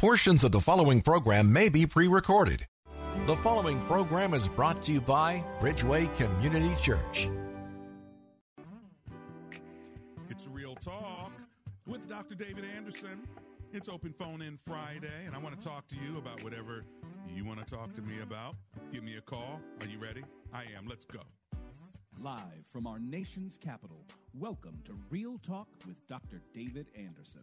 Portions of the following program may be pre-recorded. The following program is brought to you by Bridgeway Community Church. It's Real Talk with Dr. David Anderson. It's Open Phone In Friday, and I want to talk to you about whatever you want to talk to me about. Give me a call. Are you ready? I am. Let's go. Live from our nation's capital, welcome to Real Talk with Dr. David Anderson.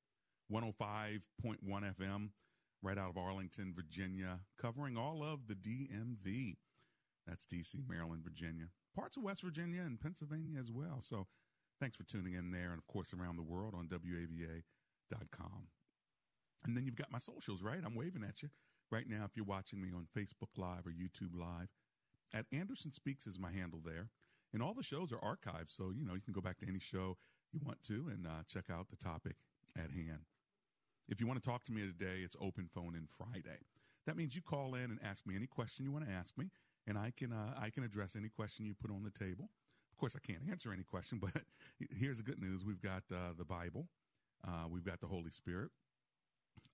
105.1 FM, right out of Arlington, Virginia, covering all of the DMV. That's D.C., Maryland, Virginia, parts of West Virginia and Pennsylvania as well. So thanks for tuning in there. And, of course, around the world on WAVA.com. And then you've got my socials, right? I'm waving at you right now if you're watching me on Facebook Live or YouTube Live. At Anderson Speaks is my handle there. And all the shows are archived, so, you know, you can go back to any show you want to and check out the topic at hand. If you want to talk to me today, it's Open Phone In Friday. That means you call in and ask me any question you want to ask me, and I can address any question you put on the table. Of course, I can't answer any question, but here's the good news. We've got the Bible. We've got the Holy Spirit,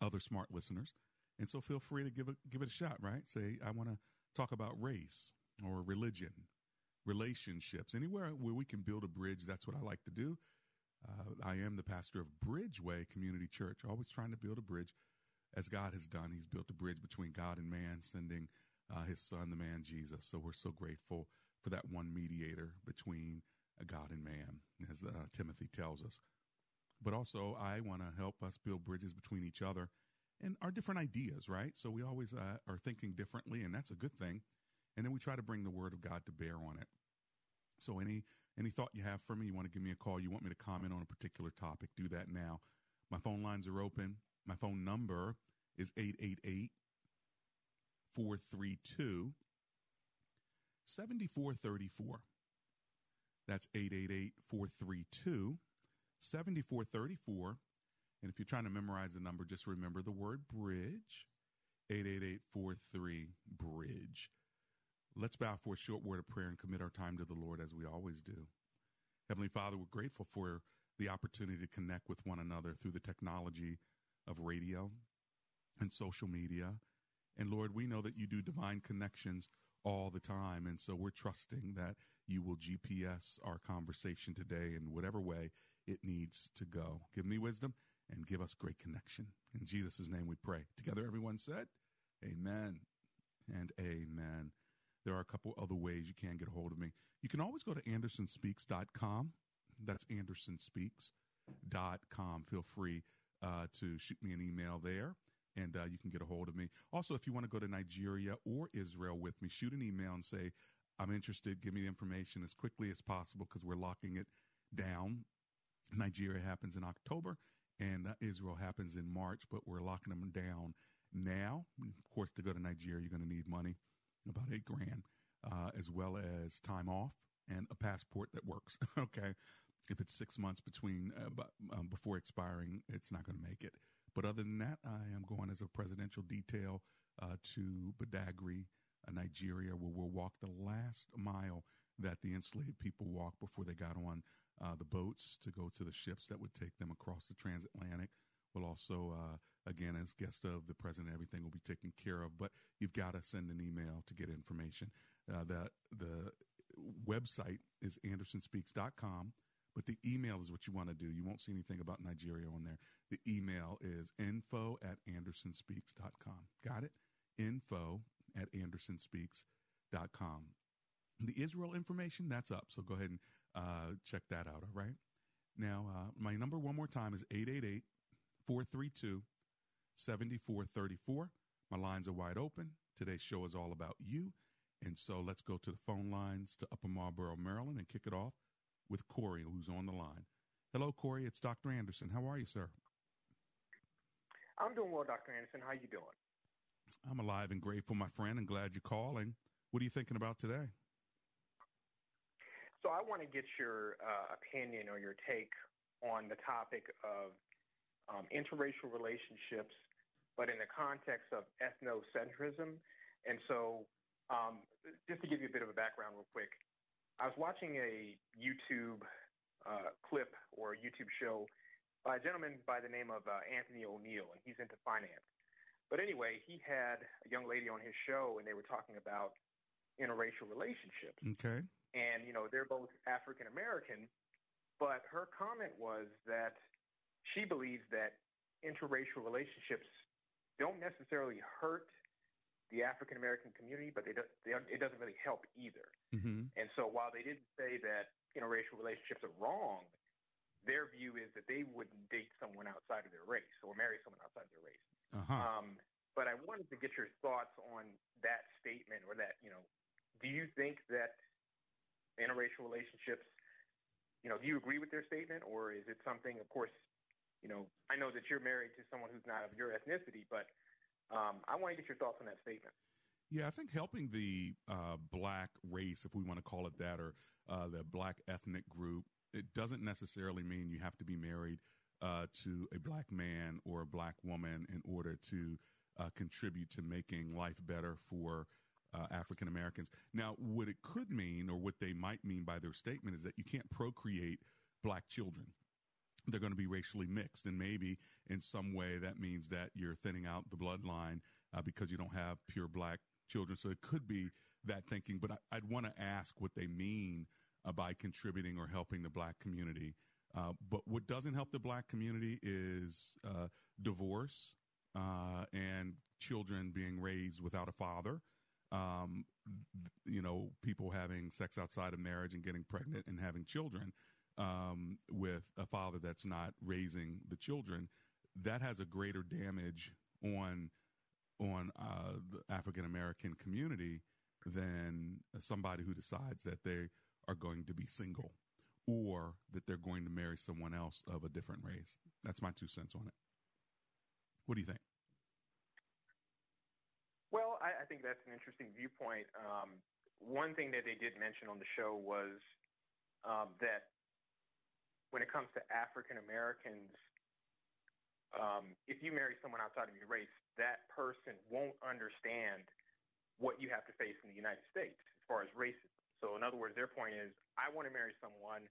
other smart listeners. And so feel free to give it a shot, right? Say, I want to talk about race or religion, relationships, anywhere where we can build a bridge. That's what I like to do. I am the pastor of Bridgeway Community Church, always trying to build a bridge as God has done. He's built a bridge between God and man, sending his son, the man Jesus. So we're so grateful for that one mediator between God and man, as Timothy tells us. But also, I want to help us build bridges between each other and our different ideas, right? So we always are thinking differently, and that's a good thing. And then we try to bring the word of God to bear on it. So any thought you have for me, you want to give me a call, you want me to comment on a particular topic, do that now. My phone lines are open. My phone number is 888-432-7434. That's 888-432-7434. And if you're trying to memorize the number, just remember the word bridge, 888-43-BRIDGE. Let's bow for a short word of prayer and commit our time to the Lord as we always do. Heavenly Father, we're grateful for the opportunity to connect with one another through the technology of radio and social media. And Lord, we know that you do divine connections all the time. And so we're trusting that you will GPS our conversation today in whatever way it needs to go. Give me wisdom and give us great connection. In Jesus' name we pray. Together everyone said, amen and amen. There are a couple other ways you can get a hold of me. You can always go to andersonspeaks.com. That's andersonspeaks.com. Feel free to shoot me an email there, and you can get a hold of me. Also, if you want to go to Nigeria or Israel with me, shoot an email and say, I'm interested. Give me the information as quickly as possible because we're locking it down. Nigeria happens in October, and Israel happens in March, but we're locking them down now. Of course, to go to Nigeria, you're going to need money. About $8,000, as well as time off and a passport that works. Okay. If it's 6 months between, before expiring, it's not going to make it. But other than that, I am going as a presidential detail, to Badagri, Nigeria, where we'll walk the last mile that the enslaved people walked before they got on, the boats to go to the ships that would take them across the transatlantic. We'll also, again, as guest of the president, everything will be taken care of, but you've got to send an email to get information. The website is andersonspeaks.com, but the email is what you want to do. You won't see anything about Nigeria on there. The email is info at andersonspeaks.com. andersonspeaks.com. Got it? info@andersonspeaks.com. The Israel information, that's up, so go ahead and check that out, all right? Now, my number one more time is 888-432-7434. My lines are wide open. Today's show is all about you, and so let's go to the phone lines to Upper Marlboro, Maryland, and kick it off with Corey, who's on the line. Hello, Corey. It's Dr. Anderson. How are you, sir? I'm doing well, Dr. Anderson. How you doing? I'm alive and grateful, my friend, and glad you're calling. What are you thinking about today? So I want to get your opinion or your take on the topic of interracial relationships, but in the context of ethnocentrism. And so just to give you a bit of a background real quick, I was watching a YouTube clip or a YouTube show by a gentleman by the name of Anthony O'Neill, and he's into finance. But anyway, he had a young lady on his show, and they were talking about interracial relationships. Okay. And, you know, they're both African-American, but her comment was that she believes that interracial relationships don't necessarily hurt the African-American community, but it doesn't really help either. Mm-hmm. And so while they didn't say that interracial relationships are wrong, their view is that they wouldn't date someone outside of their race or marry someone outside of their race. Uh-huh. But I wanted to get your thoughts on that statement or that, you know, do you think that interracial relationships, you know, do you agree with their statement, or is it something, of course, you know, I know that you're married to someone who's not of your ethnicity, but I want to get your thoughts on that statement. Yeah, I think helping the black race, if we want to call it that, or the black ethnic group, it doesn't necessarily mean you have to be married to a black man or a black woman in order to contribute to making life better for African Americans. Now, what it could mean, or what they might mean by their statement, is that you can't procreate black children. They're going to be racially mixed, and maybe in some way that means that you're thinning out the bloodline because you don't have pure black children. So it could be that thinking, but I'd want to ask what they mean by contributing or helping the black community. But what doesn't help the black community is divorce and children being raised without a father. You know, people having sex outside of marriage and getting pregnant and having children with a father that's not raising the children. That has a greater damage on the African-American community than somebody who decides that they are going to be single or that they're going to marry someone else of a different race. That's my 2 cents on it. What do you think? Well, I think that's an interesting viewpoint. One thing that they did mention on the show was that when it comes to African Americans, if you marry someone outside of your race, that person won't understand what you have to face in the United States as far as racism. So in other words, their point is, I want to marry someone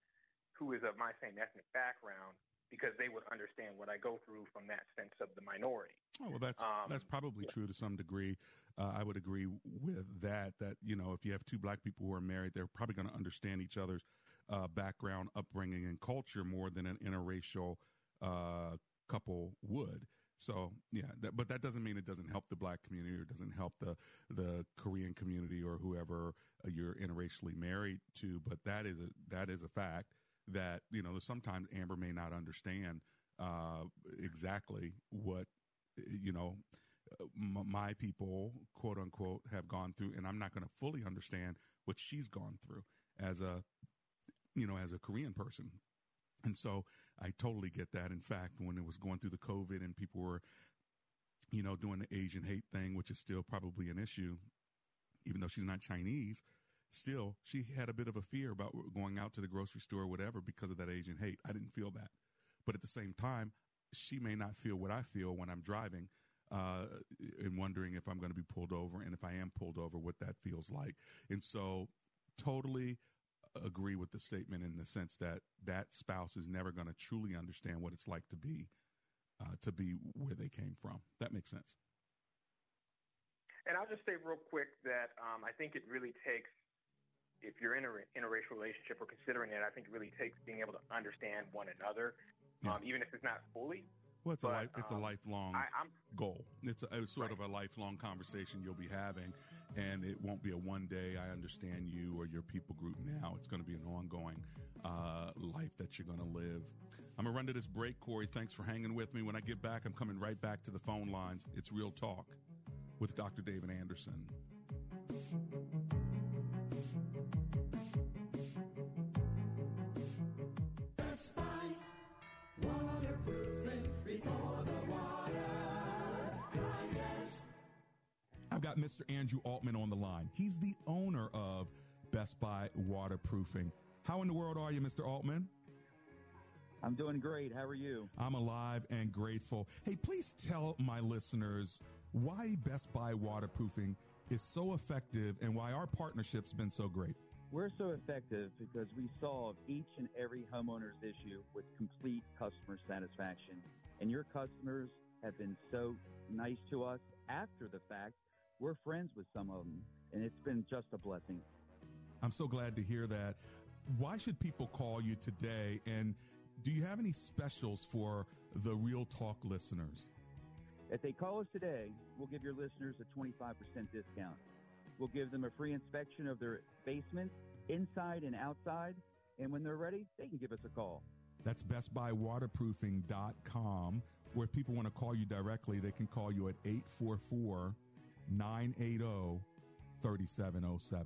who is of my same ethnic background, because they would understand what I go through from that sense of the minority. Oh, well, that's probably true to some degree. I would agree with that, you know, if you have two black people who are married, they're probably going to understand each other's background, upbringing, and culture more than an interracial couple would. So, yeah, but that doesn't mean it doesn't help the black community or doesn't help the Korean community or whoever you're interracially married to. But that is a fact. That, you know, sometimes Amber may not understand exactly what, you know, my people, quote unquote, have gone through. And I'm not going to fully understand what she's gone through as a, you know, as a Korean person. And so I totally get that. In fact, when it was going through the COVID and people were, you know, doing the Asian hate thing, which is still probably an issue, even though she's not Chinese. Still, she had a bit of a fear about going out to the grocery store or whatever because of that Asian hate. I didn't feel that. But at the same time, she may not feel what I feel when I'm driving and wondering if I'm going to be pulled over, and if I am pulled over, what that feels like. And so totally agree with the statement in the sense that that spouse is never going to truly understand what it's like to be where they came from. That makes sense. And I'll just say real quick that I think it really takes, if you're in an interracial relationship or considering it, I think it really takes being able to understand one another, even if it's not fully. Well, it's a lifelong goal. It's sort of a lifelong conversation you'll be having, and it won't be a one day, I understand you or your people group now. It's going to be an ongoing life that you're going to live. I'm going to run to this break, Corey. Thanks for hanging with me. When I get back, I'm coming right back to the phone lines. It's Real Talk with Dr. David Anderson. Best Buy Waterproofing before the water rises. I've got Mr. Andrew Altman on the line. He's the owner of Best Buy Waterproofing. How in the world are you, Mr. Altman? I'm doing great. How are you? I'm alive and grateful. Hey, please tell my listeners why Best Buy Waterproofing is so effective and why our partnership's been so great. We're so effective because we solve each and every homeowner's issue with complete customer satisfaction. And your customers have been so nice to us after the fact. We're friends with some of them, and it's been just a blessing. I'm so glad to hear that. Why should people call you today? And do you have any specials for the Real Talk listeners? If they call us today, we'll give your listeners a 25% discount. We'll give them a free inspection of their basement, inside and outside. And when they're ready, they can give us a call. That's bestbuywaterproofing.com, where if people want to call you directly, they can call you at 844-980-3707.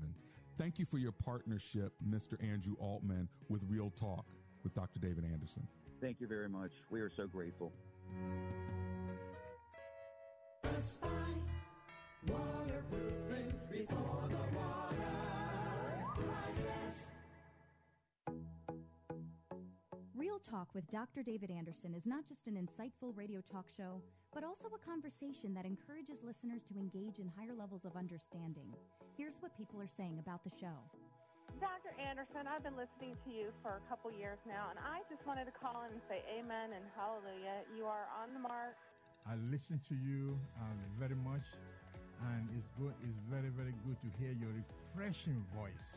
Thank you for your partnership, Mr. Andrew Altman, with Real Talk with Dr. David Anderson. Thank you very much. We are so grateful. Best Buy Waterproofing before the water rises. Real Talk with Dr. David Anderson is not just an insightful radio talk show, but also a conversation that encourages listeners to engage in higher levels of understanding. Here's what people are saying about the show. Dr. Anderson, I've been listening to you for a couple years now, and I just wanted to call in and say amen and hallelujah. You are on the mark. I listen to you very much, and it's good. It's very, very good to hear your refreshing voice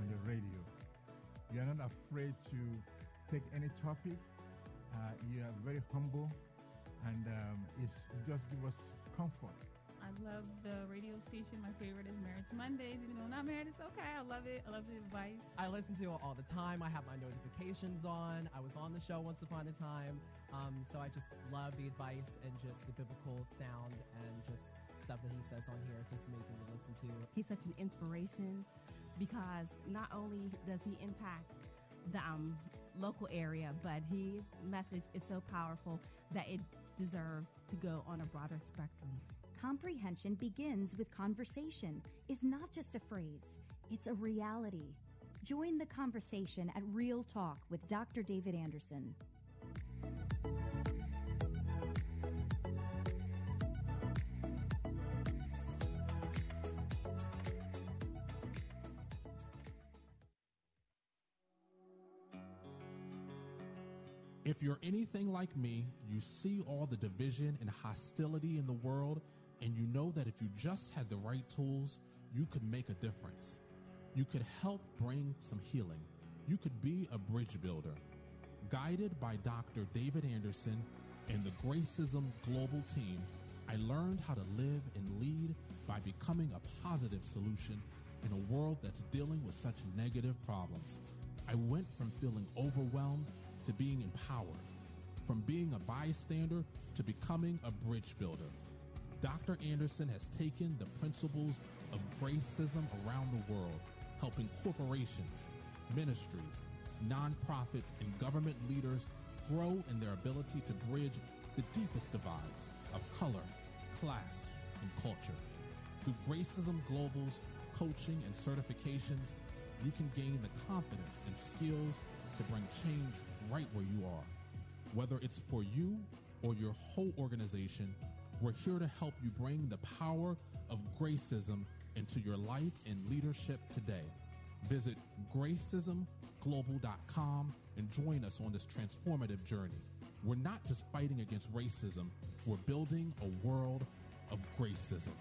on the radio. You are not afraid to take any topic. You are very humble, and it just gives us comfort. I love the radio station. My favorite is Marriage Mondays. Even though I'm not married, it's okay. I love it. I love the advice. I listen to it all the time. I have my notifications on. I was on the show once upon a time. So I just love the advice and just the biblical sound and just stuff that he says on here. It's just amazing to listen to. He's such an inspiration because not only does he impact the local area, but his message is so powerful that it deserves to go on a broader spectrum. Comprehension begins with conversation. It's not just a phrase, it's a reality. Join the conversation at Real Talk with Dr. David Anderson. If you're anything like me, you see all the division and hostility in the world, and you know that if you just had the right tools, you could make a difference. You could help bring some healing. You could be a bridge builder. Guided by Dr. David Anderson and the Gracism Global team, I learned how to live and lead by becoming a positive solution in a world that's dealing with such negative problems. I went from feeling overwhelmed to being empowered, from being a bystander to becoming a bridge builder. Dr. Anderson has taken the principles of Gracism around the world, helping corporations, ministries, nonprofits, and government leaders grow in their ability to bridge the deepest divides of color, class, and culture. Through Gracism Global's coaching and certifications, you can gain the confidence and skills to bring change right where you are. Whether it's for you or your whole organization, we're here to help you bring the power of Gracism into your life and leadership today. Visit gracismglobal.com and join us on this transformative journey. We're not just fighting against racism, we're building a world of gracism.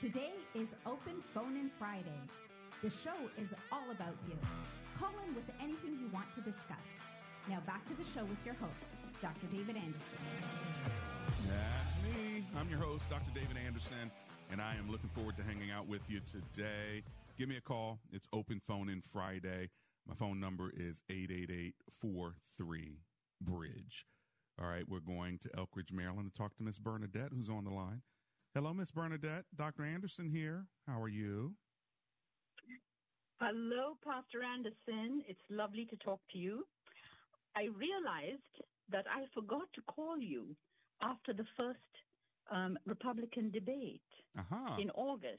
Today is Open Phone-In Friday. The show is all about you. Call in with anything you want to discuss. Now back to the show with your host, Dr. David Anderson. That's me. I'm your host, Dr. David Anderson, and I am looking forward to hanging out with you today. Give me a call. It's Open Phone In Friday. My phone number is 888-43-BRIDGE. All right, we're going to Elkridge, Maryland to talk to Miss Bernadette, who's on the line. Hello, Miss Bernadette. Dr. Anderson here. How are you? Hello, Pastor Anderson. It's lovely to talk to you. I realized that I forgot to call you after the first Republican debate in August.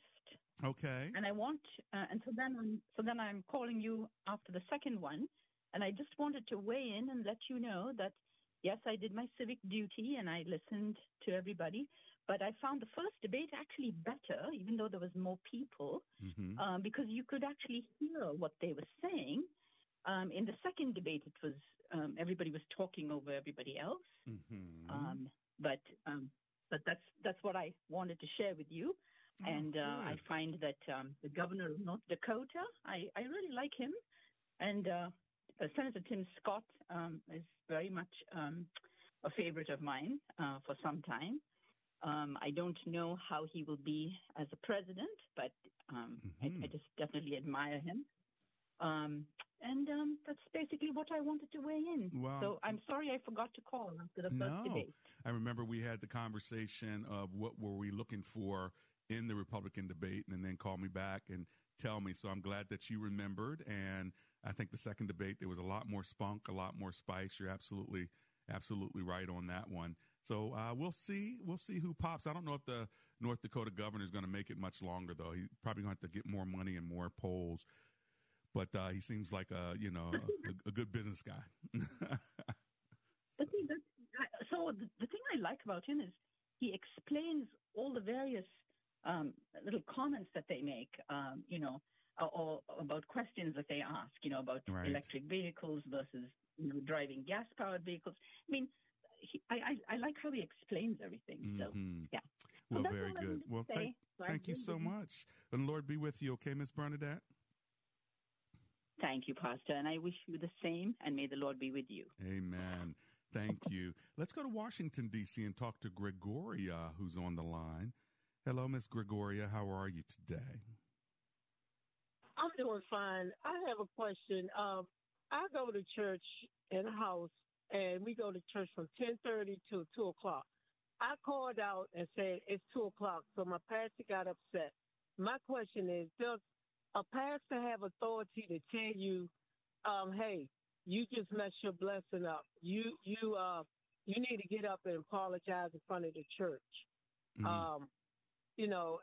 Okay. And I want, and so then I'm calling you after the second one, and I just wanted to weigh in and let you know that yes, I did my civic duty and I listened to everybody, but I found the first debate actually better, even though there was more people, because you could actually hear what they were saying. In the second debate, it was everybody was talking over everybody else, but that's what I wanted to share with you. And I find that the governor of North Dakota, I really like him. And Senator Tim Scott is very much a favorite of mine for some time. I don't know how he will be as a president, but I just definitely admire him. And that's basically what I wanted to weigh in. Well, so I'm sorry I forgot to call after the first debate. I remember we had the conversation of what were we looking for in the Republican debate, and then call me back and tell me. So I'm glad that you remembered. And I think the second debate, there was a lot more spunk, a lot more spice. You're absolutely right on that one. So we'll see who pops. I don't know if the North Dakota governor is going to make it much longer, though. He's probably going to have to get more money and more polls. But he seems like a good business guy. So the thing I like about him is he explains all the various little comments that they make, or about questions that they ask, about electric vehicles versus driving gas-powered vehicles. I mean, I like how he explains everything. So, yeah. Well, very good. Well, thank you so much. And Lord be with you. Okay, Miss Bernadette? Thank you, Pastor. And I wish you the same. And may the Lord be with you. Amen. Thank you. Let's go to Washington, D.C. and talk to Gregoria, who's on the line. Hello, Miss Gregoria. How are you today? I'm doing fine. I have a question. I go to church and house, and we go to church from 10:30 to 2 o'clock. I called out and said it's 2 o'clock, so my pastor got upset. My question is, does a pastor have authority to tell you, hey, you just messed your blessing up. You need to get up and apologize in front of the church. And I know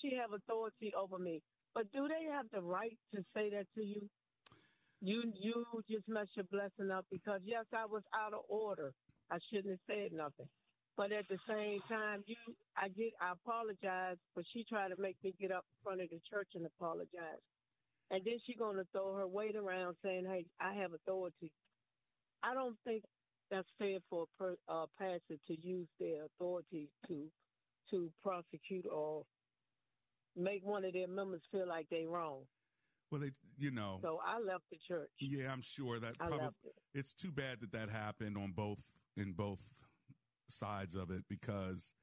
she have authority over me, but do they have the right to say that to you? You just messed your blessing up because, yes, I was out of order. I shouldn't have said nothing. But at the same time, I apologize, but she tried to make me get up in front of the church and apologize. And then she's going to throw her weight around saying, hey, I have authority. I don't think that's fair for a pastor to use their authority to prosecute or make one of their members feel like they're wrong. Well, so I left the church. Yeah, I'm sure it's too bad that happened in both sides of it, because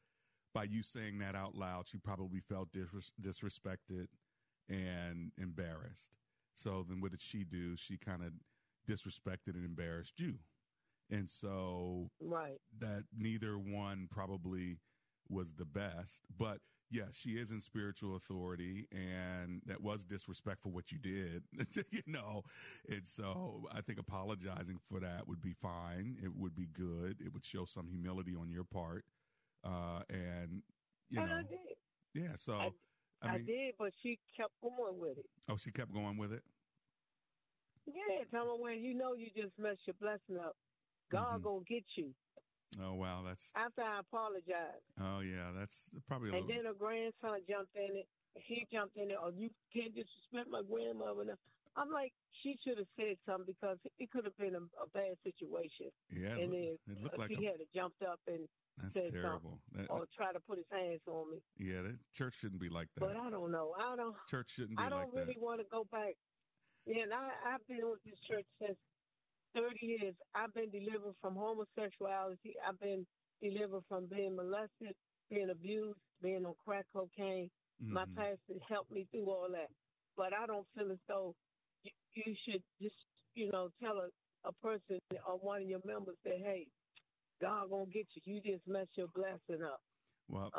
by you saying that out loud, she probably felt disrespected and embarrassed. So then what did she do? She kind of disrespected and embarrassed you. And so that neither one probably was the best. But, yes, she is in spiritual authority, and that was disrespectful what you did, And so I think apologizing for that would be fine. It would be good. It would show some humility on your part. I did. Yeah, so. I mean, I did, but she kept going with it. Oh, she kept going with it? Yeah, tell her when you just messed your blessing up. God gonna get you. Oh wow, that's after I apologized. Oh yeah, that's probably. Then her grandson jumped in it. He jumped in it. Oh, you can't disrespect my grandmother. I'm like, she should have said something because it could have been a bad situation. Yeah, and it looked like he had jumped up and said terrible. Something, or try to put his hands on me. Yeah, the church shouldn't be like that. But I don't know. Church shouldn't be like that. I don't really want to go back. Yeah, and I've been with this church since 30 years. I've been delivered from homosexuality. I've been delivered from being molested, being abused, being on crack cocaine. Mm-hmm. My pastor helped me through all that. But I don't feel as though you should just, tell a person or one of your members that, hey, God gonna get you. You just mess your blessing up. Well,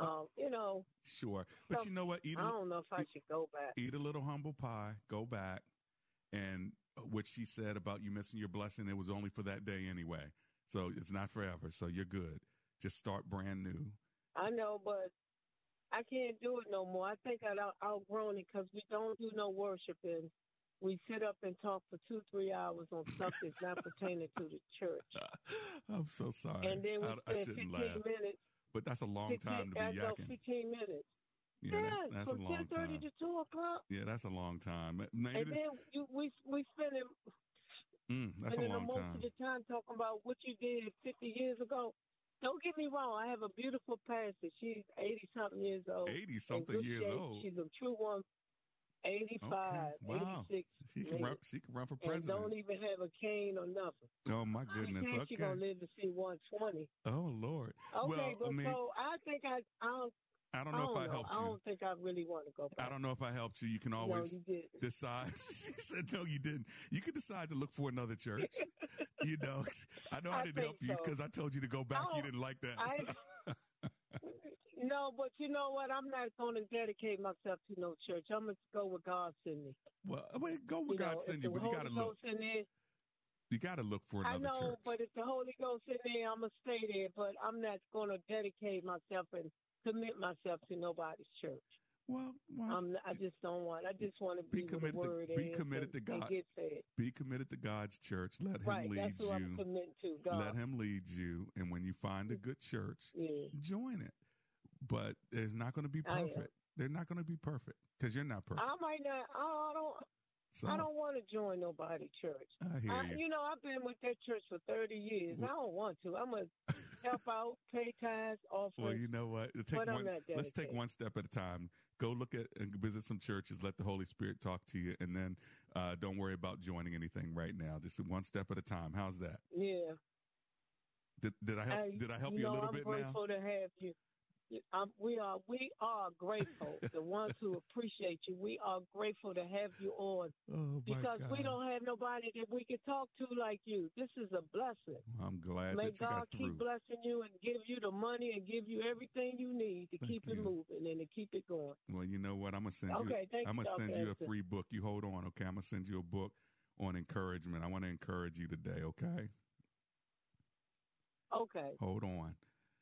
Sure. But so, you know what? I don't know if I should go back. Eat a little humble pie. Go back. And what she said about you missing your blessing, it was only for that day anyway. So it's not forever. So you're good. Just start brand new. I know, but I can't do it no more. I think I've outgrown it because we don't do no worshiping. We sit up and talk for 2-3 hours on stuff that's not pertaining to the church. I'm so sorry. And then we spend 15 minutes. But that's a long time to be yakking. 15 minutes. Yeah, that's a long time. From 10:30 to 2 o'clock. Yeah, that's a long time. Maybe and then we spend most of the time talking about what you did 50 years ago. Don't get me wrong. I have a beautiful pastor. She's 80-something years old. 80-something years old. She's a true one. 85, okay. Wow. 86. She can run for president. And don't even have a cane or nothing. Oh, my goodness. I think she's going to live to see 120. Oh, Lord. Okay, so I think I don't know if I helped you. I don't think I really want to go back. I don't know if I helped you. You can always decide. She said, no, you didn't. You can decide to look for another church. I know I didn't help you because I told you to go back. You didn't like that. No, but you know what? I'm not going to dedicate myself to no church. I'm going to go where God send me. Well, go where God send you, but you got to look. You got to look for another church. I know, but if the Holy Ghost in there, I'm going to stay there. But I'm not going to dedicate myself and commit myself to nobody's church. Well, I just don't want. I just want to be committed. Be committed to God. Be committed to God's church. Let Him lead you. I'm committed to God. Let Him lead you, and when you find a good church, join it. But it's not going to be perfect. They're not going to be perfect because you're not perfect. I might not. I don't want to join nobody's church. I hear you. I've been with that church for 30 years. I don't want to. I'm going to help out, pay tithes, offer. Well, you know what? Let's take one step at a time. Go look at and visit some churches. Let the Holy Spirit talk to you. And then don't worry about joining anything right now. Just one step at a time. How's that? Yeah. Did I help, you a little bit now? I'm grateful to have you. We are grateful. The ones who appreciate you, we are grateful to have you on because we don't have nobody that we can talk to like you. This is a blessing. I'm glad that you got through. May God keep blessing you and give you the money and give you everything you need to keep it moving and to keep it going. Well, you know what? I'm gonna send you. I'm gonna send you a free book. You hold on, okay? I'm gonna send you a book on encouragement. I want to encourage you today, okay? Okay. Hold on.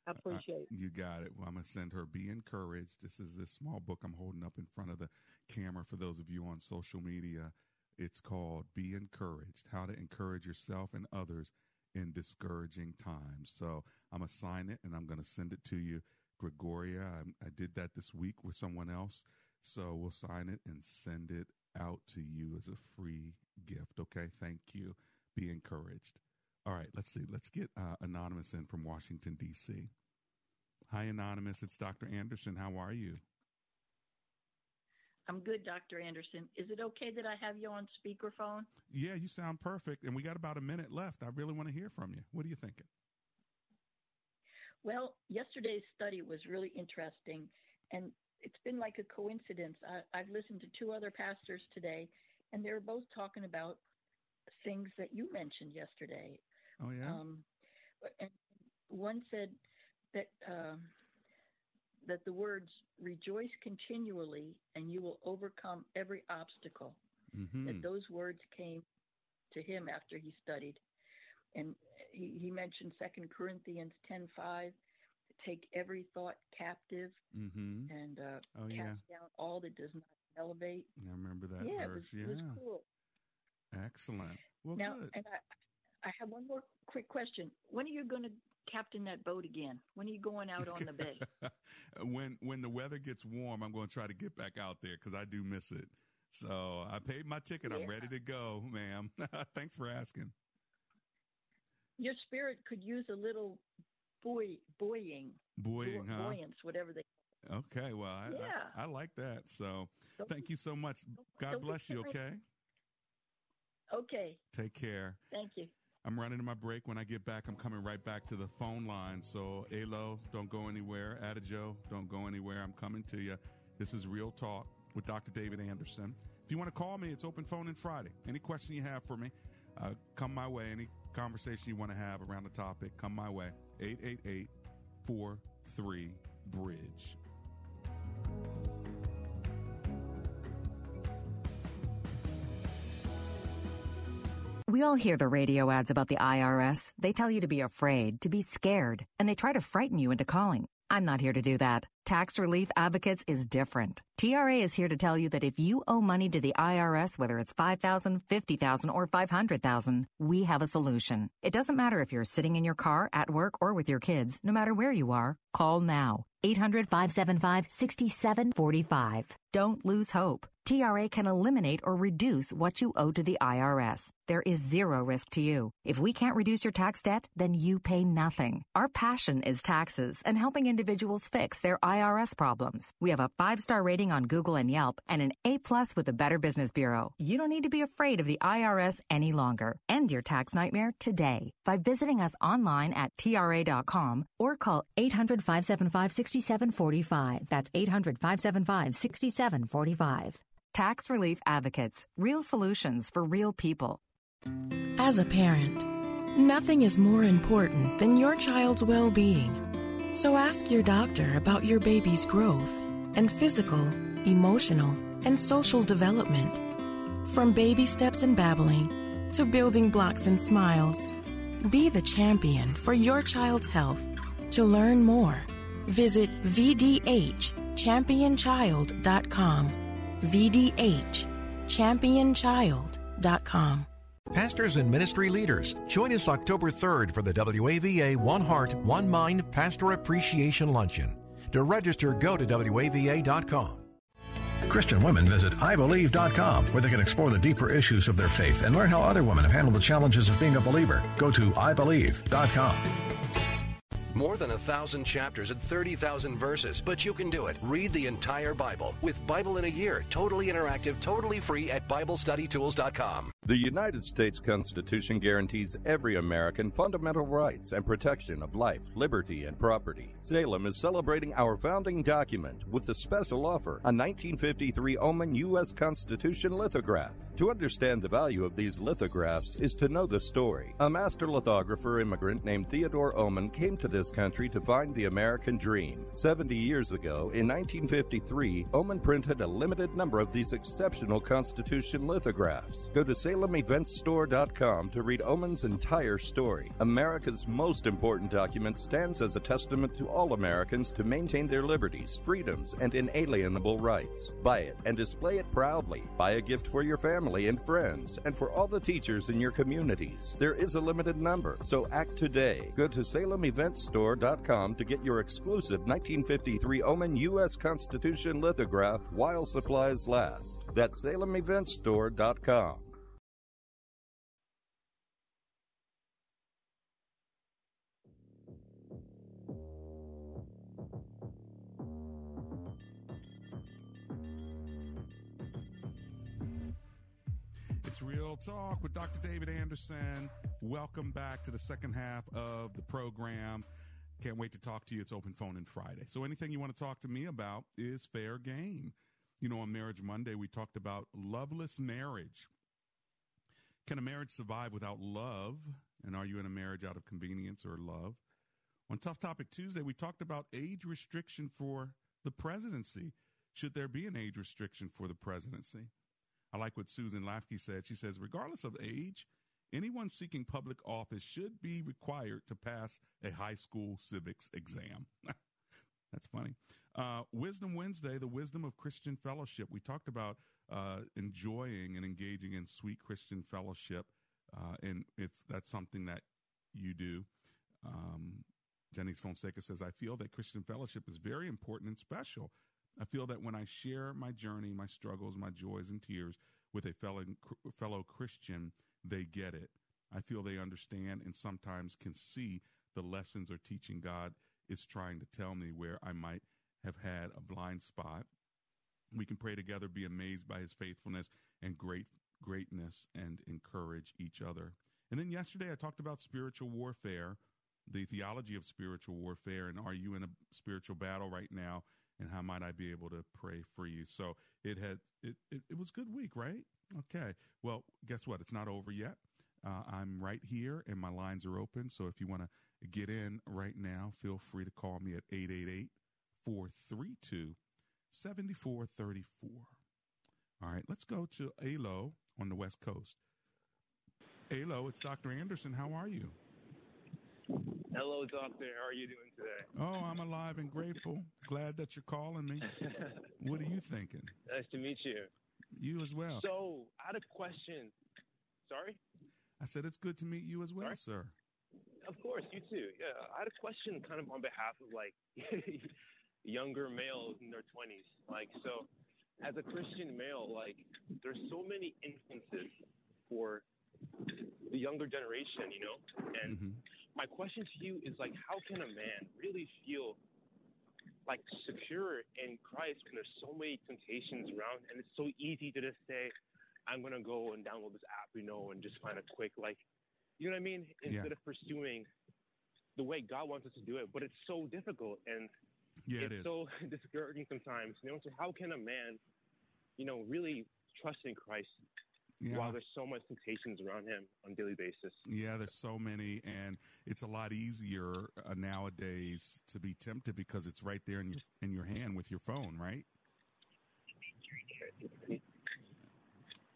I appreciate it. You got it. Well, I'm going to send her Be Encouraged. This is this small book I'm holding up in front of the camera for those of you on social media. It's called Be Encouraged, How to Encourage Yourself and Others in Discouraging Times. So I'm going to sign it, and I'm going to send it to you, Gregoria. I did that this week with someone else. So we'll sign it and send it out to you as a free gift. Okay, thank you. Be encouraged. All right, let's see. Let's get Anonymous in from Washington, D.C. Hi, Anonymous. It's Dr. Anderson. How are you? I'm good, Dr. Anderson. Is it okay that I have you on speakerphone? Yeah, you sound perfect, and we got about a minute left. I really want to hear from you. What are you thinking? Well, yesterday's study was really interesting, and it's been like a coincidence. I've listened to two other pastors today, and they were both talking about things that you mentioned yesterday. Oh, yeah? And one said that the words rejoice continually and you will overcome every obstacle, mm-hmm. that those words came to him after he studied. And he mentioned 2 Corinthians 10:5, take every thought captive mm-hmm. and cast down all that does not elevate. I remember that verse. It was cool. Excellent. Well, now, good. And I have one more quick question. When are you going to captain that boat again? When are you going out on the bay? When the weather gets warm, I'm going to try to get back out there because I do miss it. So I paid my ticket. Yeah. I'm ready to go, ma'am. Thanks for asking. Your spirit could use a little buoyance, whatever they call it. Okay, well, I like that. So thank you so much. God bless you, okay? Okay. Take care. Thank you. I'm running to my break. When I get back, I'm coming right back to the phone line. So, Alo, don't go anywhere. Adjoa, don't go anywhere. I'm coming to you. This is Real Talk with Dr. David Anderson. If you want to call me, it's open phone in Friday. Any question you have for me, come my way. Any conversation you want to have around the topic, come my way. 888-43-BRIDGE. We all hear the radio ads about the IRS. They tell you to be afraid, to be scared, and they try to frighten you into calling. I'm not here to do that. Tax Relief Advocates is different. TRA is here to tell you that if you owe money to the IRS, whether it's $5,000, $50,000, or $500,000, we have a solution. It doesn't matter if you're sitting in your car, at work, or with your kids, no matter where you are, call now. 800-575-6745. Don't lose hope. TRA can eliminate or reduce what you owe to the IRS. There is zero risk to you. If we can't reduce your tax debt, then you pay nothing. Our passion is taxes and helping individuals fix their IRS problems. We have a 5-star rating on Google and Yelp and an A+ with the Better Business Bureau. You don't need to be afraid of the IRS any longer. End your tax nightmare today by visiting us online at tra.com or call 800-575-6745. That's 800-575-6745. Tax Relief Advocates, real solutions for real people. As a parent, nothing is more important than your child's well-being. So ask your doctor about your baby's growth and physical, emotional, and social development. From baby steps and babbling to building blocks and smiles, be the champion for your child's health. To learn more, visit vdhchampionchild.com. vdhchampionchild.com. Pastors and ministry leaders, join us October 3rd for the WAVA One Heart, One Mind Pastor Appreciation Luncheon. To register, go to WAVA.com. Christian women visit IBelieve.com, where they can explore the deeper issues of their faith and learn how other women have handled the challenges of being a believer. Go to IBelieve.com. More than 1,000 chapters and 30,000 verses, but you can do it. Read the entire Bible with Bible in a Year, totally interactive, totally free at BibleStudyTools.com. The United States Constitution guarantees every American fundamental rights and protection of life, liberty, and property. Salem is celebrating our founding document with a special offer, a 1953 Oman U.S. Constitution lithograph. To understand the value of these lithographs is to know the story. A master lithographer immigrant named Theodore Oman came to this country to find the American dream. 70 years ago, in 1953, Oman printed a limited number of these exceptional Constitution lithographs. Go to SalemEventsStore.com to read Oman's entire story. America's most important document stands as a testament to all Americans to maintain their liberties, freedoms, and inalienable rights. Buy it and display it proudly. Buy a gift for your family and friends, and for all the teachers in your communities. There is a limited number, so act today. Go to SalemEventsStore.com to get your exclusive 1953 Oman U.S. Constitution lithograph while supplies last. That's SalemEventsStore.com. It's Real Talk with Dr. David Anderson. Welcome back to the second half of the program. Can't wait to talk to you. It's open phone in Friday. So anything you want to talk to me about is fair game. You know, on Marriage Monday, we talked about loveless marriage. Can a marriage survive without love? And are you in a marriage out of convenience or love? On Tough Topic Tuesday, we talked about age restriction for the presidency. Should there be an age restriction for the presidency? I like what Susan Lafke said. She says, regardless of age, anyone seeking public office should be required to pass a high school civics exam. That's funny. Wisdom Wednesday, the wisdom of Christian fellowship. We talked about enjoying and engaging in sweet Christian fellowship, and if that's something that you do. Jennings Fonseca says, I feel that Christian fellowship is very important and special. I feel that when I share my journey, my struggles, my joys and tears with a fellow Christian, they get it. I feel they understand and sometimes can see the lessons or teaching God is trying to tell me where I might have had a blind spot. We can pray together, be amazed by his faithfulness and greatness, and encourage each other. And then yesterday I talked about spiritual warfare, the theology of spiritual warfare, and are you in a spiritual battle right now, and how might I be able to pray for you? So it was a good week, right? Okay. Well, guess what? It's not over yet. I'm right here, and my lines are open. So if you want to get in right now, feel free to call me at 888-432-7434. All right, let's go to Alo on the West Coast. Alo, it's Dr. Anderson. How are you? Hello, Doctor. How are you doing today? Oh, I'm alive and grateful. Glad that you're calling me. What are you thinking? Nice to meet you. You as well. So, I had a question. Sorry? I said it's good to meet you as well, Sorry? Sir. Of course, you too. Yeah, I had a question kind of on behalf of, like, younger males in their 20s. Like, so as a Christian male, like, there's so many instances for the younger generation, you know? And my question to you is, like, how can a man really feel, like, secure in Christ when there's so many temptations around and it's so easy to just say, I'm going to go and download this app, you know, and just find a quick, like, you know what I mean? Instead of pursuing the way God wants us to do it. But it's so difficult, and it's so discouraging sometimes. You know, so how can a man, you know, really trust in Christ while there's so much temptations around him on a daily basis? Yeah, there's so many, and it's a lot easier nowadays to be tempted because it's right there in your hand with your phone, right?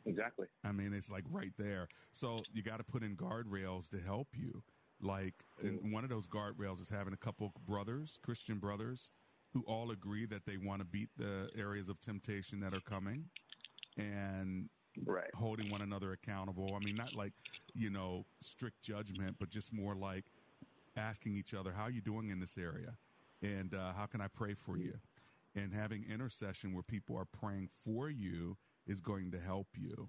Exactly. I mean, it's like right there. So you got to put in guardrails to help you. Like, and one of those guardrails is having a couple brothers, Christian brothers, who all agree that they want to beat the areas of temptation that are coming and holding one another accountable. I mean, not like, you know, strict judgment, but just more like asking each other, how are you doing in this area? And how can I pray for you? And having intercession where people are praying for you is going to help you.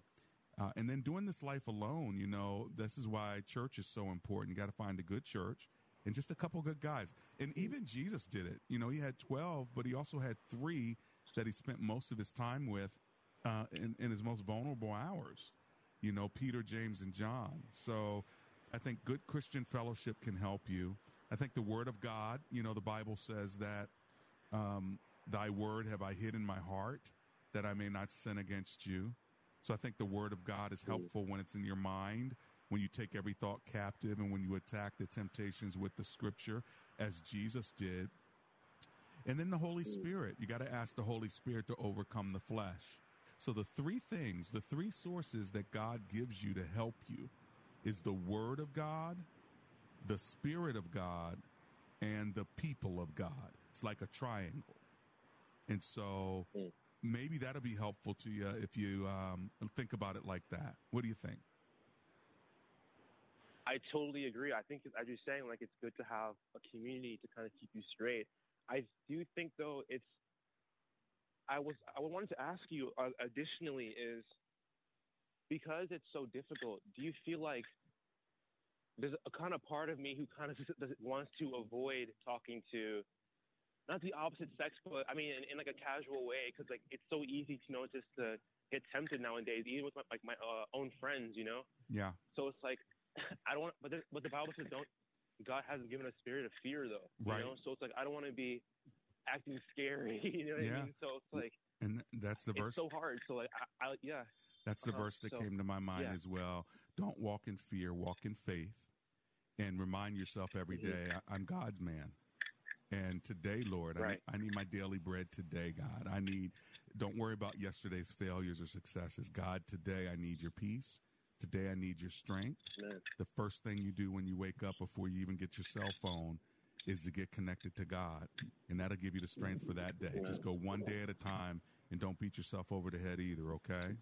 And then doing this life alone, you know, this is why church is so important. You got to find a good church and just a couple good guys. And even Jesus did it. You know, he had 12, but he also had 3 that he spent most of his time with in his most vulnerable hours, you know, Peter, James, and John. So I think good Christian fellowship can help you. I think the word of God, you know, the Bible says that thy word have I hid in my heart, that I may not sin against you. So I think the word of God is helpful when it's in your mind, when you take every thought captive and when you attack the temptations with the scripture as Jesus did. And then the Holy Spirit, you got to ask the Holy Spirit to overcome the flesh. So the 3 things, the 3 sources that God gives you to help you is the word of God, the Spirit of God, and the people of God. It's like a triangle. And so maybe that'll be helpful to you if you think about it like that. What do you think? I totally agree. I think, as you're saying, like, it's good to have a community to kind of keep you straight. I do think, though, I wanted to ask you additionally is, because it's so difficult, do you feel like there's a kind of part of me who kind of wants to avoid talking to, not the opposite sex, but I mean, in like a casual way, because like it's so easy to just to get tempted nowadays, even with my own friends, you know. Yeah. So it's like I don't want, but the Bible says don't. God hasn't given a spirit of fear, though. Right. You know? So it's like I don't want to be acting scary. You know what I mean? So it's like, and that's the verse. It's so hard. So like, I that's the verse that came to my mind as well. Don't walk in fear, walk in faith, and remind yourself every day, I'm God's man. And today, Lord, I need my daily bread today, God. Don't worry about yesterday's failures or successes. God, today I need your peace. Today I need your strength. Amen. The first thing you do when you wake up before you even get your cell phone is to get connected to God. And that'll give you the strength for that day. Just go one day at a time and don't beat yourself over the head either, okay?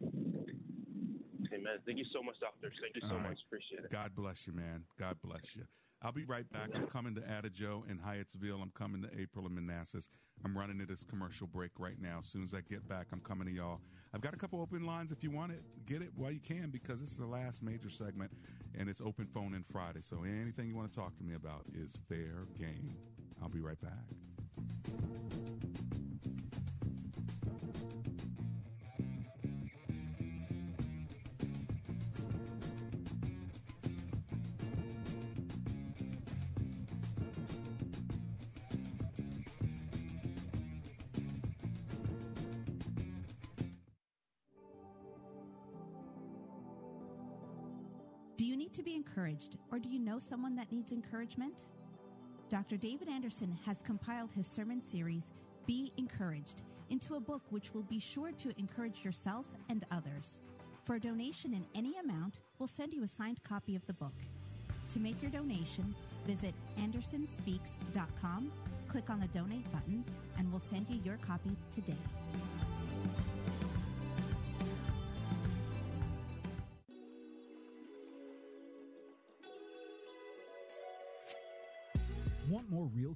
Amen. Thank you so much, Doctor. Thank you so much. Appreciate it. God bless you, man. God bless you. I'll be right back. I'm coming to Adjoa and Hyattsville. I'm coming to April and Manassas. I'm running to this commercial break right now. As soon as I get back, I'm coming to y'all. I've got a couple open lines if you want it. Get it while you can, because this is the last major segment, and it's open phone-in Friday. So anything you want to talk to me about is fair game. I'll be right back. To be encouraged, or do you know someone that needs encouragement? Dr. David Anderson has compiled his sermon series, Be Encouraged, into a book which will be sure to encourage yourself and others. For a donation in any amount, we'll send you a signed copy of the book. To make your donation, visit AndersonSpeaks.com, click on the Donate button, and we'll send you your copy today. Want more Real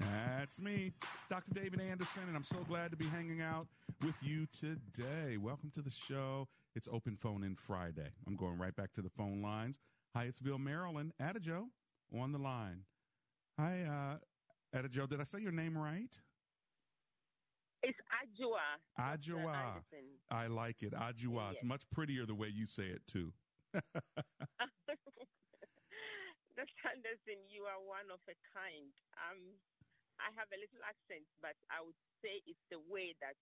That's me, Dr. David Anderson, and I'm so glad to be hanging out with you today. Welcome to the show. It's Open Phone In Friday. I'm going right back to the phone lines. Hyattsville, Maryland, Adjoa on the line. Hi, Adjoa. Did I say your name right? It's Adjoa. Adjoa. I like it. Adjoa. Yeah. It's much prettier the way you say it, too. Dr. Anderson, you are one of a kind. I have a little accent, but I would say it's the way that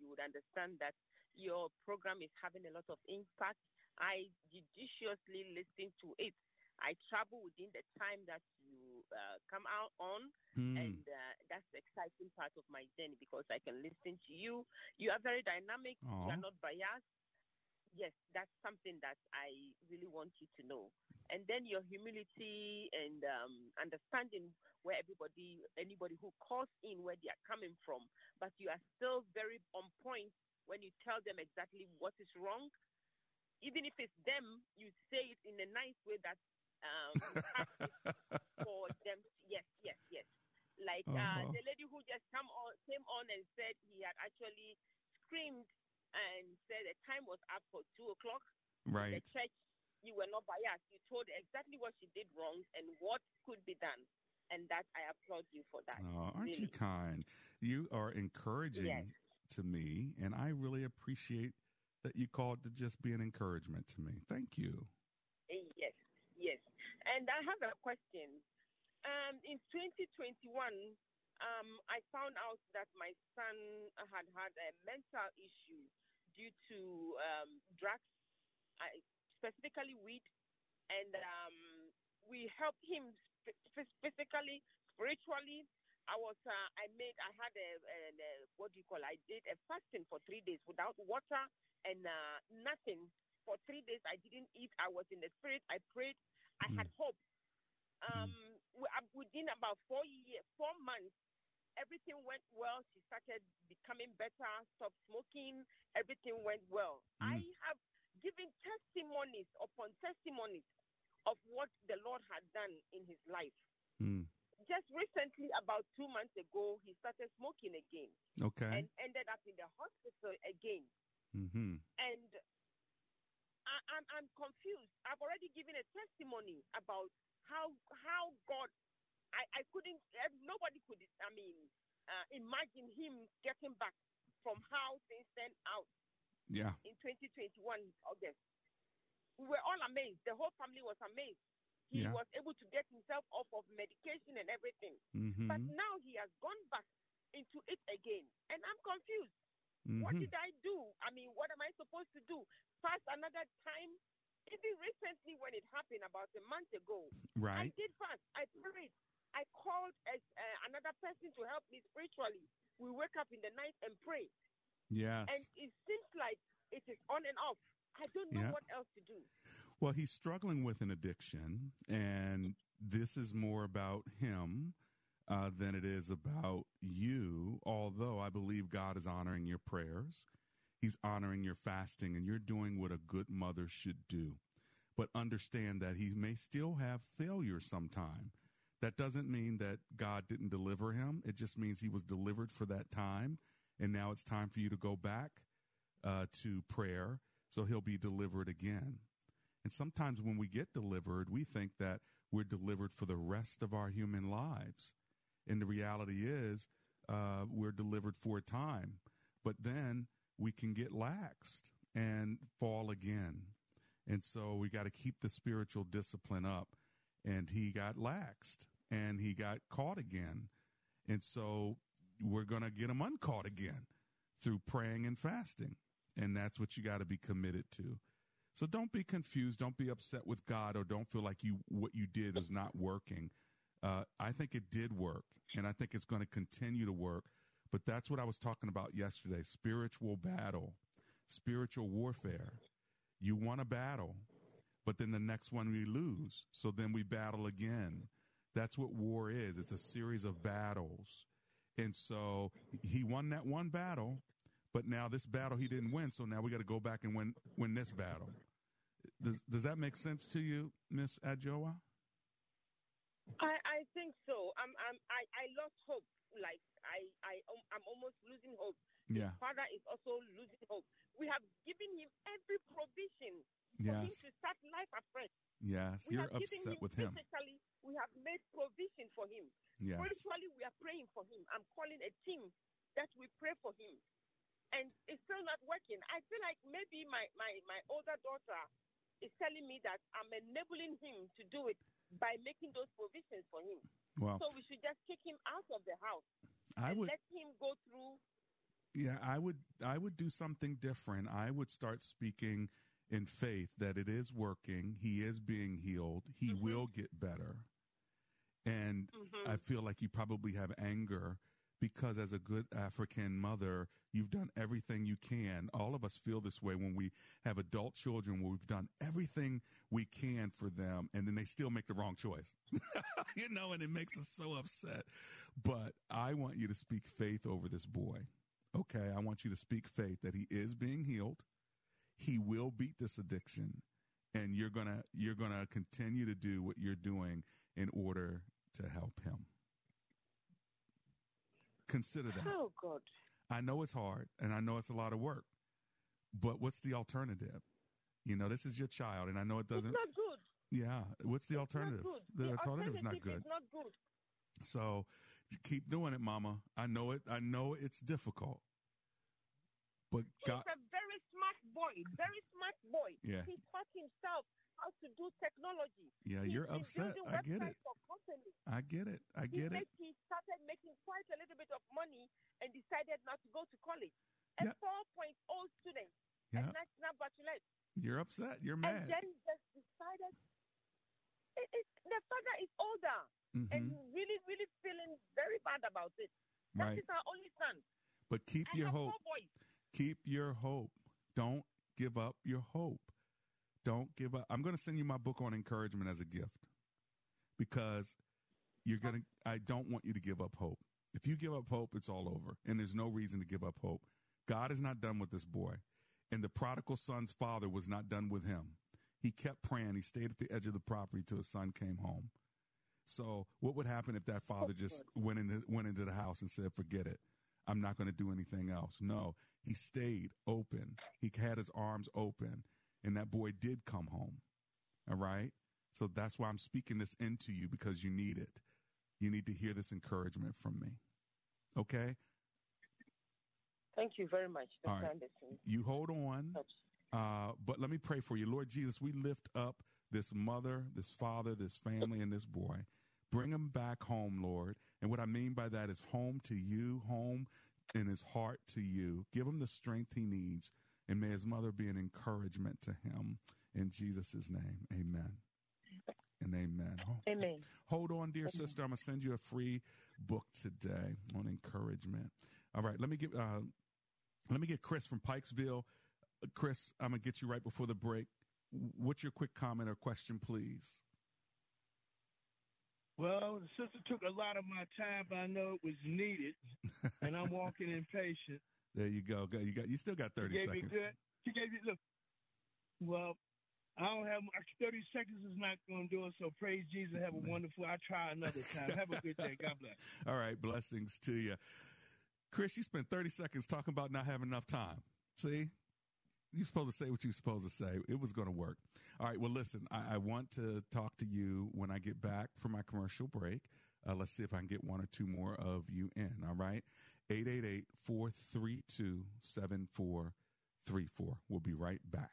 you would understand that your program is having a lot of impact. I judiciously listen to it. I travel within the time that you come out on, and that's the exciting part of my journey because I can listen to you. You are very dynamic. Aww. You are not biased. Yes, that's something that I really want you to know. And then your humility and understanding where anybody who calls in, where they are coming from. But you are still very on point when you tell them exactly what is wrong. Even if it's them, you say it in a nice way that for them. Yes. Like the lady who just came on and said he had actually screamed and said the time was up for 2 o'clock. Right. In the church, you were not biased. You told exactly what she did wrong and what could be done. And that I applaud you for that. Oh, aren't you kind? You are encouraging to me, and I really appreciate that you called to just be an encouragement to me. Thank you. Yes. And I have a question. In 2021, I found out that my son had a mental issue due to drugs, specifically weed, and we helped him physically, spiritually. I did a fasting for 3 days without water and nothing. For 3 days, I didn't eat. I was in the spirit. I prayed. I had hope. Within about 4 months, everything went well. She started becoming better, stopped smoking. Everything went well. I have given testimonies upon testimonies of what the Lord had done in his life. Just recently, about 2 months ago, he started smoking again. Okay. And ended up in the hospital again. Mm-hmm. And I'm confused. I've already given a testimony about how God, nobody could imagine him getting back from how things turned out. Yeah. In 2021, August. We were all amazed. The whole family was amazed. He was able to get himself off of medication and everything. Mm-hmm. But now he has gone back into it again. And I'm confused. Mm-hmm. What did I do? What am I supposed to do? Fast another time? Even recently when it happened, about a month ago, right. I did fast. I prayed. I called another person to help me spiritually. We wake up in the night and pray. Yes. And it seems like it is on and off. I don't know what else to do. Well, he's struggling with an addiction, and this is more about him than it is about you, although I believe God is honoring your prayers. He's honoring your fasting, and you're doing what a good mother should do. But understand that he may still have failure sometime. That doesn't mean that God didn't deliver him. It just means he was delivered for that time, and now it's time for you to go back to prayer. So he'll be delivered again. And sometimes when we get delivered, we think that we're delivered for the rest of our human lives. And the reality is we're delivered for a time, but then we can get laxed and fall again. And so we got to keep the spiritual discipline up. And he got laxed and he got caught again. And so we're going to get him uncaught again through praying and fasting. And that's what you got to be committed to. So don't be confused. Don't be upset with God, or don't feel like what you did is not working. I think it did work, and I think it's going to continue to work. But that's what I was talking about yesterday, spiritual battle, spiritual warfare. You want to battle, but then the next one we lose. So then we battle again. That's what war is. It's a series of battles. And so he won that one battle. But now this battle he didn't win, so now we got to go back and win this battle. Does that make sense to you, Miss Adjoa? I think so. I lost hope. Like I'm almost losing hope. Yeah. His father is also losing hope. We have given him every provision for him to start life afresh. Yes, we you're upset with him. Physically, we have made provision for him. Yes. Spiritually, we are praying for him. I'm calling a team that we pray for him. And it's still not working. I feel like maybe my older daughter is telling me that I'm enabling him to do it by making those provisions for him. Well, so we should just kick him out of the house and let him go through. Yeah, I would do something different. I would start speaking in faith that it is working. He is being healed. He will get better. And I feel like you probably have anger, because as a good African mother, you've done everything you can. All of us feel this way when we have adult children, where we've done everything we can for them, and then they still make the wrong choice, and it makes us so upset. But I want you to speak faith over this boy, okay? I want you to speak faith that he is being healed. He will beat this addiction, and you're gonna continue to do what you're doing in order to help him. Consider that. Oh, God. I know it's hard, and I know it's a lot of work, but what's the alternative? This is your child, and I know it doesn't. It's not good. Yeah. What's the alternative? The alternative is not good. It's not good. So keep doing it, Mama. I know it. I know it's difficult. But God. He's a very smart boy, very smart boy. Yeah. He taught himself how to do technology. Yeah, you're upset. I get it. I get it. I get it. He started making quite a little bit of money and decided not to go to college. A 4.0 student, a national bachelorette. You're upset. You're mad. And then he just decided. The father is older, and he's really, really feeling very bad about it. That is our only son. But keep your hope. Keep your hope. Don't give up your hope. Don't give up. I'm going to send you my book on encouragement as a gift because you're going to. I don't want you to give up hope. If you give up hope, it's all over, and there's no reason to give up hope. God is not done with this boy, and the prodigal son's father was not done with him. He kept praying. He stayed at the edge of the property till his son came home. So what would happen if that father just went into the house and said, forget it. I'm not going to do anything else. No, he stayed open. He had his arms open, and that boy did come home. All right? So that's why I'm speaking this into you, because you need it. You need to hear this encouragement from me. Okay? Thank you very much, Dr. Anderson. You hold on, but let me pray for you. Lord Jesus, we lift up this mother, this father, this family, and this boy. Bring him back home, Lord. And what I mean by that is home to you, home in his heart to you. Give him the strength he needs, and may his mother be an encouragement to him. In Jesus' name, amen. And amen. Oh, amen. Hold on, dear sister. I'm going to send you a free book today on encouragement. All right, let me get Chris from Pikesville. Chris, I'm going to get you right before the break. What's your quick comment or question, please? Well, the sister took a lot of my time, but I know it was needed, and I'm walking impatient. There you go. You still got 30 seconds. She gave me, look, well, I don't have 30 seconds is not going to do it, so praise Jesus. Have a wonderful, I'll try another time. Have a good day. God bless. All right, blessings to you. Chris, you spent 30 seconds talking about not having enough time. See? You're supposed to say what you're supposed to say. It was going to work. All right. Well, listen, I want to talk to you when I get back from my commercial break. Let's see if I can get one or two more of you in. All right. 888-432-7434. We'll be right back.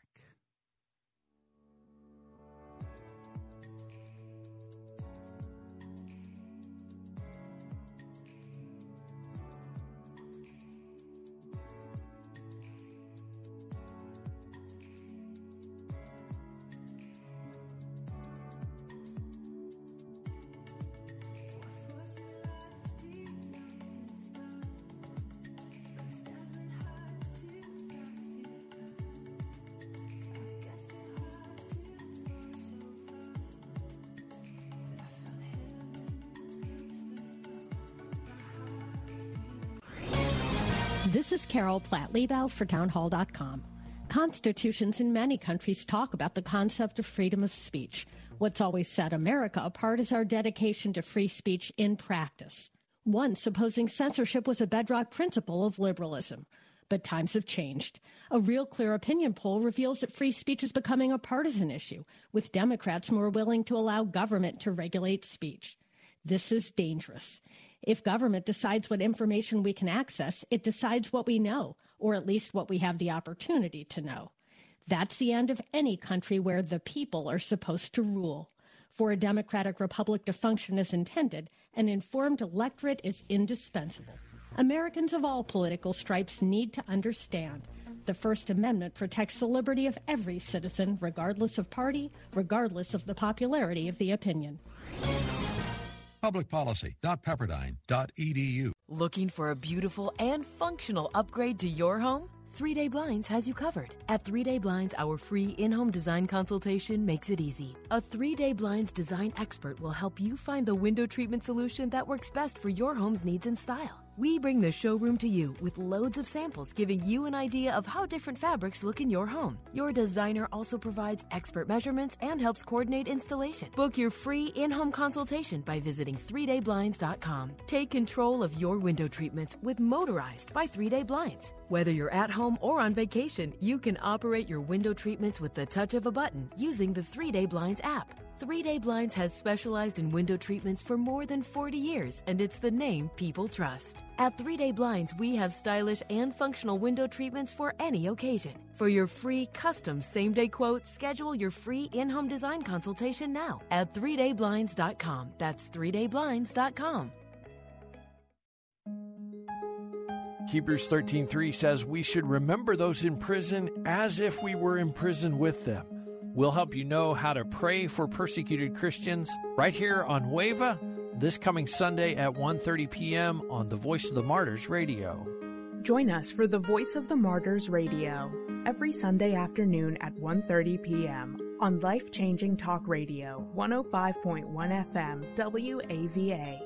This is Carol Platt-Liebau for townhall.com. Constitutions in many countries talk about the concept of freedom of speech. What's always set America apart is our dedication to free speech in practice. Once, opposing censorship was a bedrock principle of liberalism. But times have changed. A Real Clear opinion poll reveals that free speech is becoming a partisan issue, with Democrats more willing to allow government to regulate speech. This is dangerous. If government decides what information we can access, it decides what we know, or at least what we have the opportunity to know. That's the end of any country where the people are supposed to rule. For a democratic republic to function as intended, an informed electorate is indispensable. Americans of all political stripes need to understand the First Amendment protects the liberty of every citizen, regardless of party, regardless of the popularity of the opinion. publicpolicy.pepperdine.edu. Looking for a beautiful and functional upgrade to your home? 3 Day Blinds has you covered. At 3 Day Blinds, our free in-home design consultation makes it easy. A 3 Day Blinds design expert will help you find the window treatment solution that works best for your home's needs and style. We bring the showroom to you with loads of samples, giving you an idea of how different fabrics look in your home. Your designer also provides expert measurements and helps coordinate installation. Book your free in-home consultation by visiting 3dayblinds.com. Take control of your window treatments with Motorized by 3 Day Blinds. Whether you're at home or on vacation, you can operate your window treatments with the touch of a button using the 3 Day Blinds app. 3 Day Blinds has specialized in window treatments for more than 40 years, and it's the name people trust. At 3 Day Blinds, we have stylish and functional window treatments for any occasion. For your free custom same-day quote, schedule your free in-home design consultation now at 3dayblinds.com. That's 3dayblinds.com. Hebrews 13:3 says we should remember those in prison as if we were in prison with them. We'll help you know how to pray for persecuted Christians right here on WAVA this coming Sunday at 1:30 p.m. on The Voice of the Martyrs Radio. Join us for The Voice of the Martyrs Radio every Sunday afternoon at 1:30 p.m. on Life-Changing Talk Radio 105.1 FM WAVA.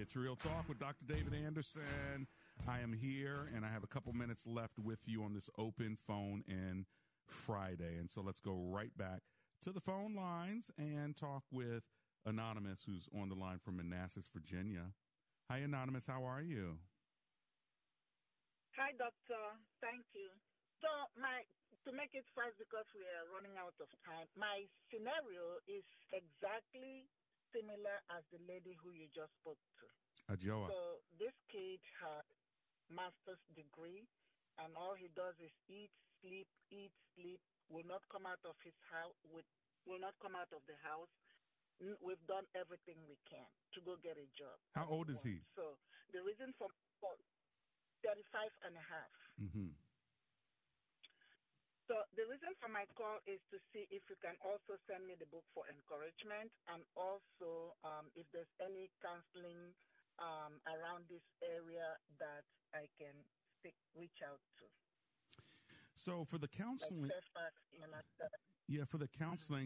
It's Real Talk with Dr. David Anderson. I am here, and I have a couple minutes left with you on this open phone-in Friday. And so let's go right back to the phone lines and talk with Anonymous, who's on the line from Manassas, Virginia. Hi, Anonymous. How are you? Hi, Doctor. Thank you. So to make it fast, because we are running out of time, my scenario is exactly similar as the lady who you just spoke to. Adjoa. So this kid has a master's degree, and all he does is eat, sleep, will not come out of the house. We've done everything we can to go get a job. How old is he? So the reason for 35 and a half. Mm-hmm. So the reason for my call is to see if you can also send me the book for encouragement, and also if there's any counseling around this area that I can reach out to. So for the counseling,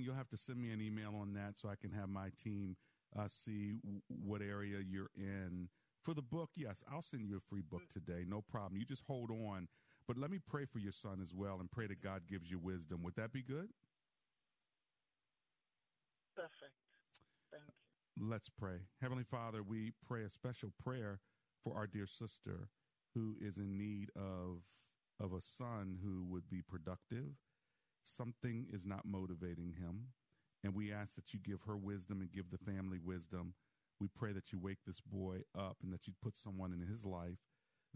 you'll have to send me an email on that so I can have my team see what area you're in. For the book, yes, I'll send you a free book today. No problem. You just hold on. But let me pray for your son as well, and pray that God gives you wisdom. Would that be good? Perfect. Thank you. Let's pray. Heavenly Father, we pray a special prayer for our dear sister who is in need of a son who would be productive. Something is not motivating him, and we ask that you give her wisdom and give the family wisdom. We pray that you wake this boy up and that you put someone in his life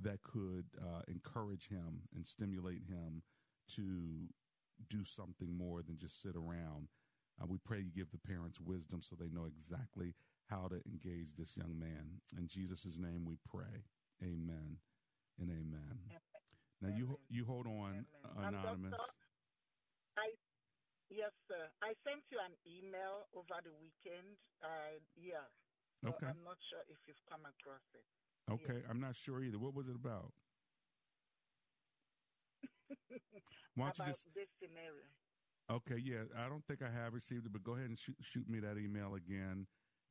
that could encourage him and stimulate him to do something more than just sit around. We pray you give the parents wisdom so they know exactly how to engage this young man. In Jesus' name we pray. Amen and amen. Now you hold on, amen. Anonymous. Yes, sir. I sent you an email over the weekend. Okay. I'm not sure if you've come across it. Okay, I'm not sure either. What was it about? This scenario. Okay, yeah, I don't think I have received it, but go ahead and shoot me that email again,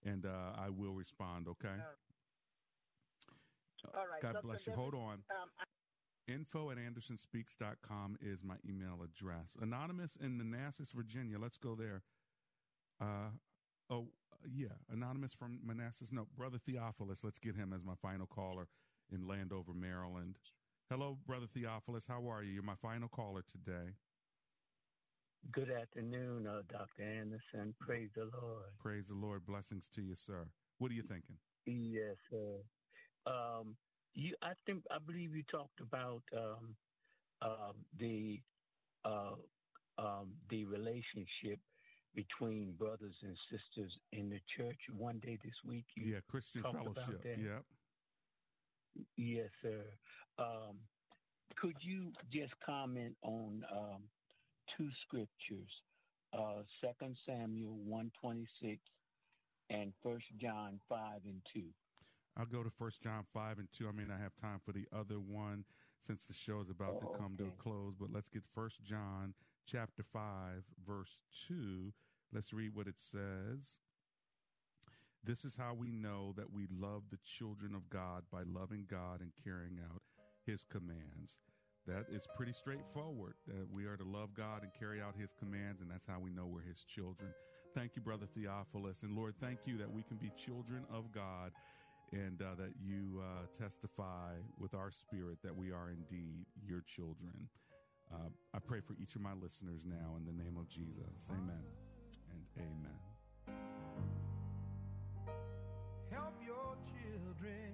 and I will respond, okay? All right. God bless you. Hold on. Info at AndersonSpeaks.com is my email address. Anonymous in Manassas, Virginia. Let's go there. Anonymous from Manassas. No, Brother Theophilus. Let's get him as my final caller in Landover, Maryland. Hello, Brother Theophilus. How are you? You're my final caller today. Good afternoon, Dr. Anderson. Praise the Lord. Praise the Lord. Blessings to you, sir. What are you thinking? Yes, sir. I believe you talked about the relationship between brothers and sisters in the church one day this week. Christian fellowship. Yeah. Yes, sir. Could you just comment on two scriptures? 2 Samuel 1:26, and 1 John 5 and 2. I'll go to 1 John 5 and 2. I may not have time for the other one since the show is about to come to a close, but let's get 1 John chapter 5, verse 2. Let's read what it says. This is how we know that we love the children of God, by loving God and carrying out his commands. That is pretty straightforward. We are to love God and carry out his commands, and that's how we know we're his children. Thank you, Brother Theophilus. And Lord, thank you that we can be children of God, and that you testify with our spirit that we are indeed your children. I pray for each of my listeners now in the name of Jesus. Amen and amen. Help your children.